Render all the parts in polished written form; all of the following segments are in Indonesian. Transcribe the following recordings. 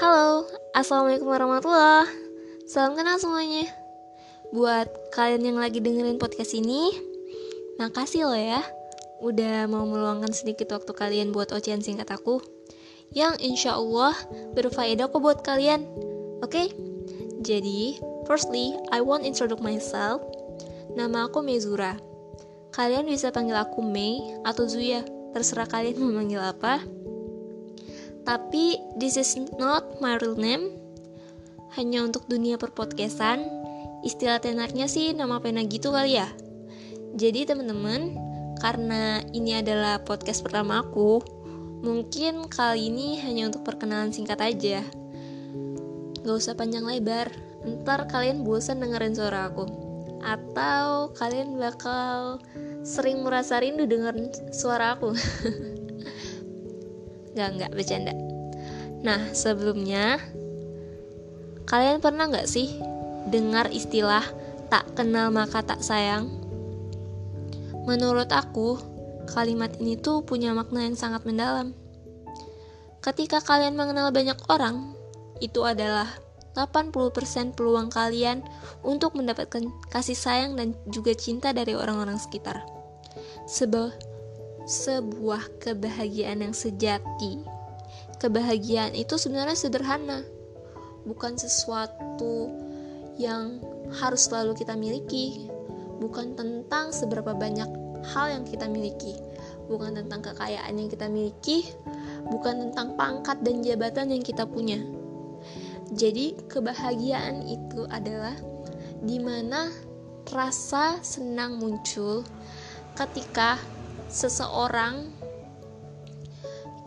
Halo, Assalamualaikum warahmatullahi wabarakatuh. Salam kenal semuanya. Buat kalian yang lagi dengerin podcast ini, makasih lo ya, udah mau meluangkan sedikit waktu kalian buat ocehan singkat aku, yang insya Allah berfaedah kok buat kalian. Oke? Jadi, firstly, I want introduce myself. Nama aku Mezura. Kalian bisa panggil aku Mei atau Zuya, terserah kalian mau manggil apa. Tapi this is not my real name. Hanya untuk dunia perpodcastan. Istilah tenarnya sih nama pena gitu kali ya. Jadi teman-teman, karena ini adalah podcast pertama aku, mungkin kali ini hanya untuk perkenalan singkat aja. Gak usah panjang lebar. Ntar kalian bosan dengerin suara aku, atau kalian bakal sering merasa rindu dengerin suara aku. Enggak, bercanda. Nah, sebelumnya, kalian pernah enggak sih dengar istilah tak kenal maka tak sayang? Menurut aku, kalimat ini tuh punya makna yang sangat mendalam. Ketika kalian mengenal banyak orang, itu adalah 80% peluang kalian untuk mendapatkan kasih sayang dan juga cinta dari orang-orang sekitar. Sebuah kebahagiaan yang sejati. Kebahagiaan itu sebenarnya sederhana, bukan sesuatu yang harus selalu kita miliki, bukan tentang seberapa banyak hal yang kita miliki, bukan tentang kekayaan yang kita miliki, bukan tentang pangkat dan jabatan yang kita punya. Jadi kebahagiaan itu adalah dimana rasa senang muncul ketika seseorang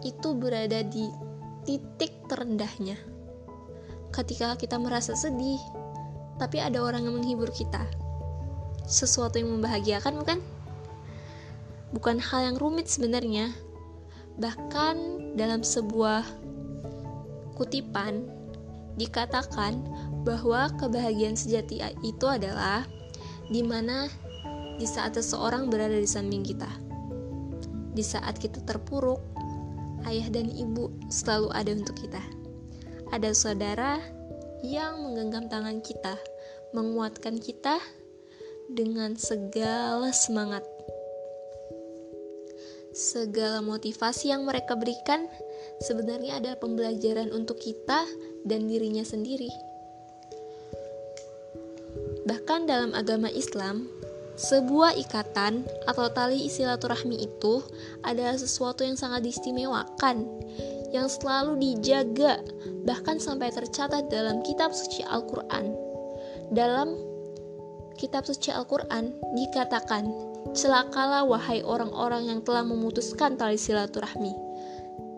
itu berada di titik terendahnya. Ketika kita merasa sedih, tapi ada orang yang menghibur kita. Sesuatu yang membahagiakan, bukan? Bukan hal yang rumit sebenarnya. Bahkan dalam sebuah kutipan dikatakan bahwa kebahagiaan sejati itu adalah dimana di saat seseorang berada di samping kita. Di saat kita terpuruk, ayah dan ibu selalu ada untuk kita. Ada saudara yang menggenggam tangan kita, menguatkan kita dengan segala semangat. Segala motivasi yang mereka berikan sebenarnya ada pembelajaran untuk kita dan dirinya sendiri. Bahkan dalam agama Islam, sebuah ikatan atau tali silaturahmi itu adalah sesuatu yang sangat diistimewakan, yang selalu dijaga, bahkan sampai tercatat dalam kitab suci Al-Quran. Dalam kitab suci Al-Quran dikatakan, celakalah wahai orang-orang yang telah memutuskan tali silaturahmi.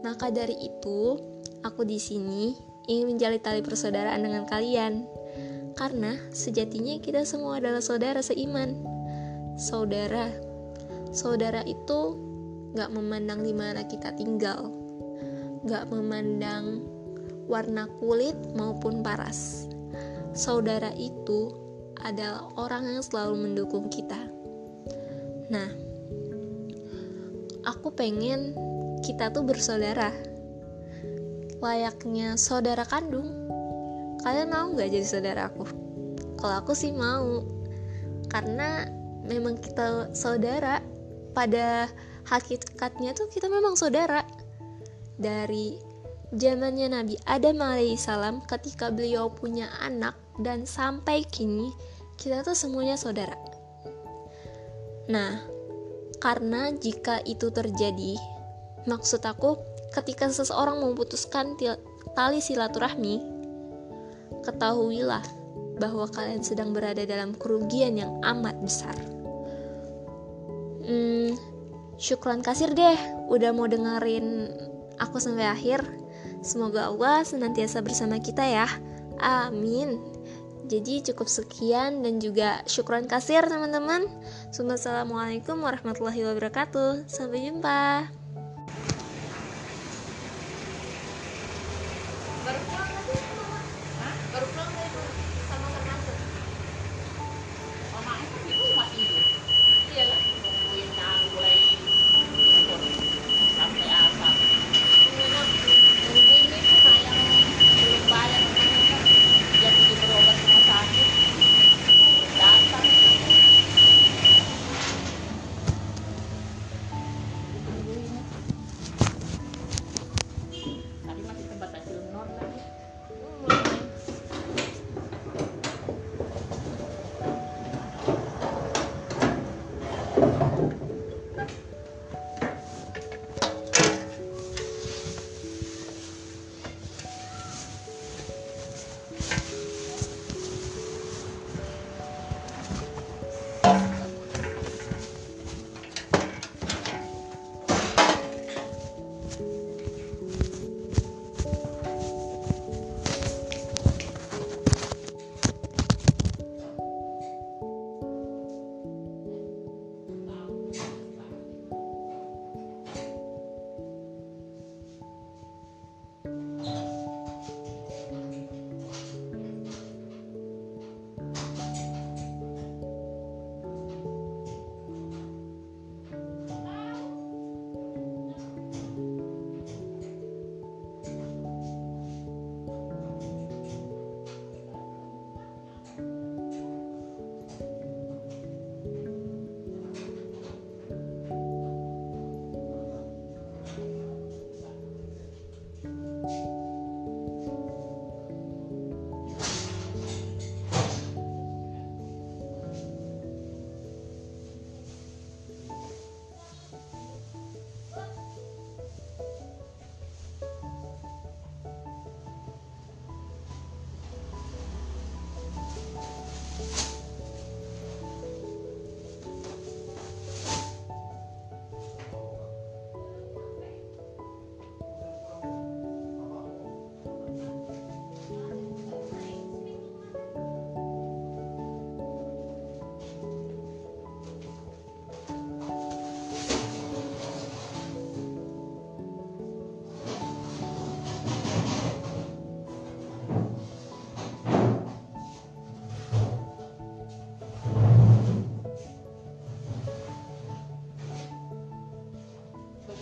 Maka dari itu, aku di sini ingin menjalin tali persaudaraan dengan kalian, karena sejatinya kita semua adalah saudara seiman. Saudara itu gak memandang di mana kita tinggal, gak memandang warna kulit maupun paras. Saudara itu adalah orang yang selalu mendukung kita. Nah, aku pengen kita tuh bersaudara, layaknya saudara kandung. Kalian mau gak jadi saudara aku? Kalau aku sih mau, karena memang kita saudara. Pada hakikatnya tuh kita memang saudara. Dari zamannya Nabi Adam alaihissalam ketika beliau punya anak dan sampai kini, kita tuh semuanya saudara. Nah, karena jika itu terjadi, maksud aku ketika seseorang memutuskan tali silaturahmi, ketahuilah bahwa kalian sedang berada dalam kerugian yang amat besar. Syukran kasir deh udah mau dengerin aku sampai akhir. Semoga Allah senantiasa bersama kita ya. Amin. Jadi cukup sekian dan juga syukran kasir teman-teman. Assalamualaikum warahmatullahi wabarakatuh. Sampai jumpa. Baru pulang dari sama termasuk. Mama itu di rumah tidur. Iyalah. Sampai apa? Ini itu sayang.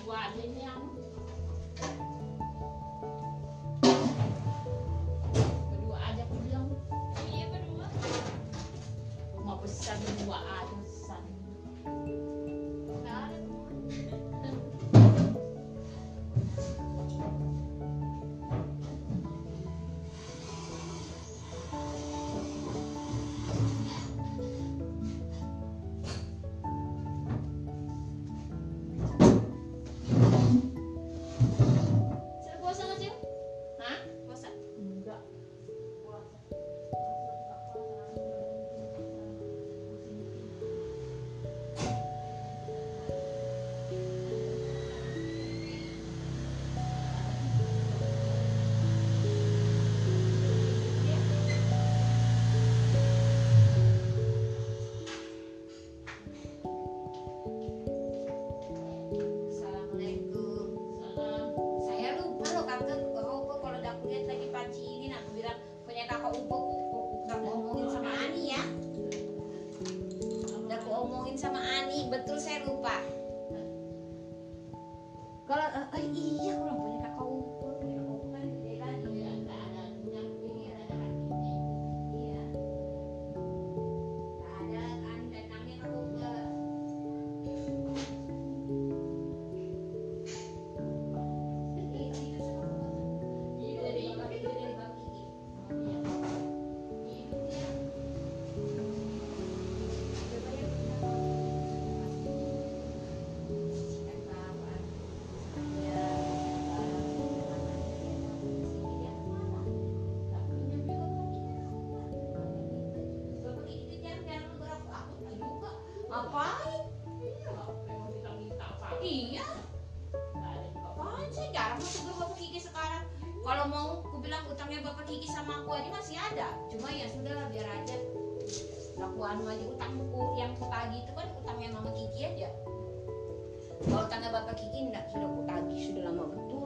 quả với nhau. Berdua aja belum? Iya berdua. Rumah besar berdua aja besar. Nggak ada rumah. Betul, saya lupa. Kalau iya kurang punya kakak umpul, kan gede lagi. Iya, nggak ada nyampe, ada kakinya. Iya. Nggak ada kan dan nangnya kakak umpul. Iya, dari bagi ini. Ngapain? Iya, memang bilang minta apa? Iya. Apaan sih? Jarang masuk ke Bapak Kiki sekarang. Kalau mau, aku bilang utangnya Bapak Kiki sama aku aja masih ada. Cuma ya sudahlah biar aja. Aku anu aja utang buku yang tagih itu kan utangnya Mama Kiki aja. Kalau utangnya Bapak Kiki enggak sudah aku tagih sudah lama betul.